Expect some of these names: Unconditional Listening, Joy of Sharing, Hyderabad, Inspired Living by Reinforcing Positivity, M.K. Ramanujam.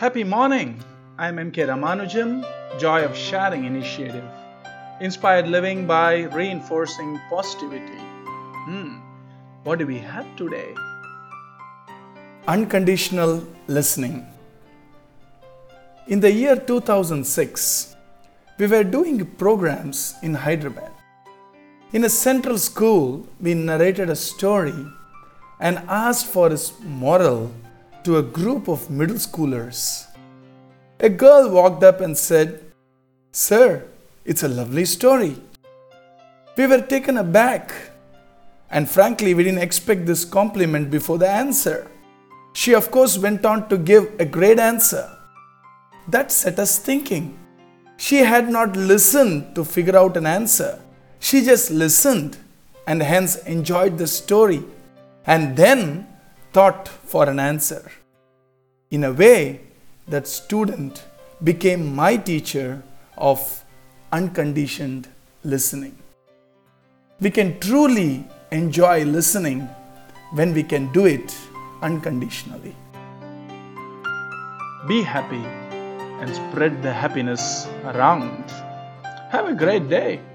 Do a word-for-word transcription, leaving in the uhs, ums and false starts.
Happy morning! I'm M K Ramanujam, Joy of Sharing Initiative. Inspired Living by Reinforcing Positivity. Hmm, what do we have today? Unconditional Listening. In the year two thousand six, we were doing programs in Hyderabad. In a central school, we narrated a story and asked for its moral to a group of middle schoolers. A girl walked up and said, "Sir, it's a lovely story." We were taken aback, and frankly, we didn't expect this compliment before the answer. She, of course, went on to give a great answer. That set us thinking. She had not listened to figure out an answer. She just listened and hence enjoyed the story and then thought for an answer. In a way, that student became my teacher of unconditioned listening. We can truly enjoy listening when we can do it unconditionally. Be happy and spread the happiness around. Have a great day.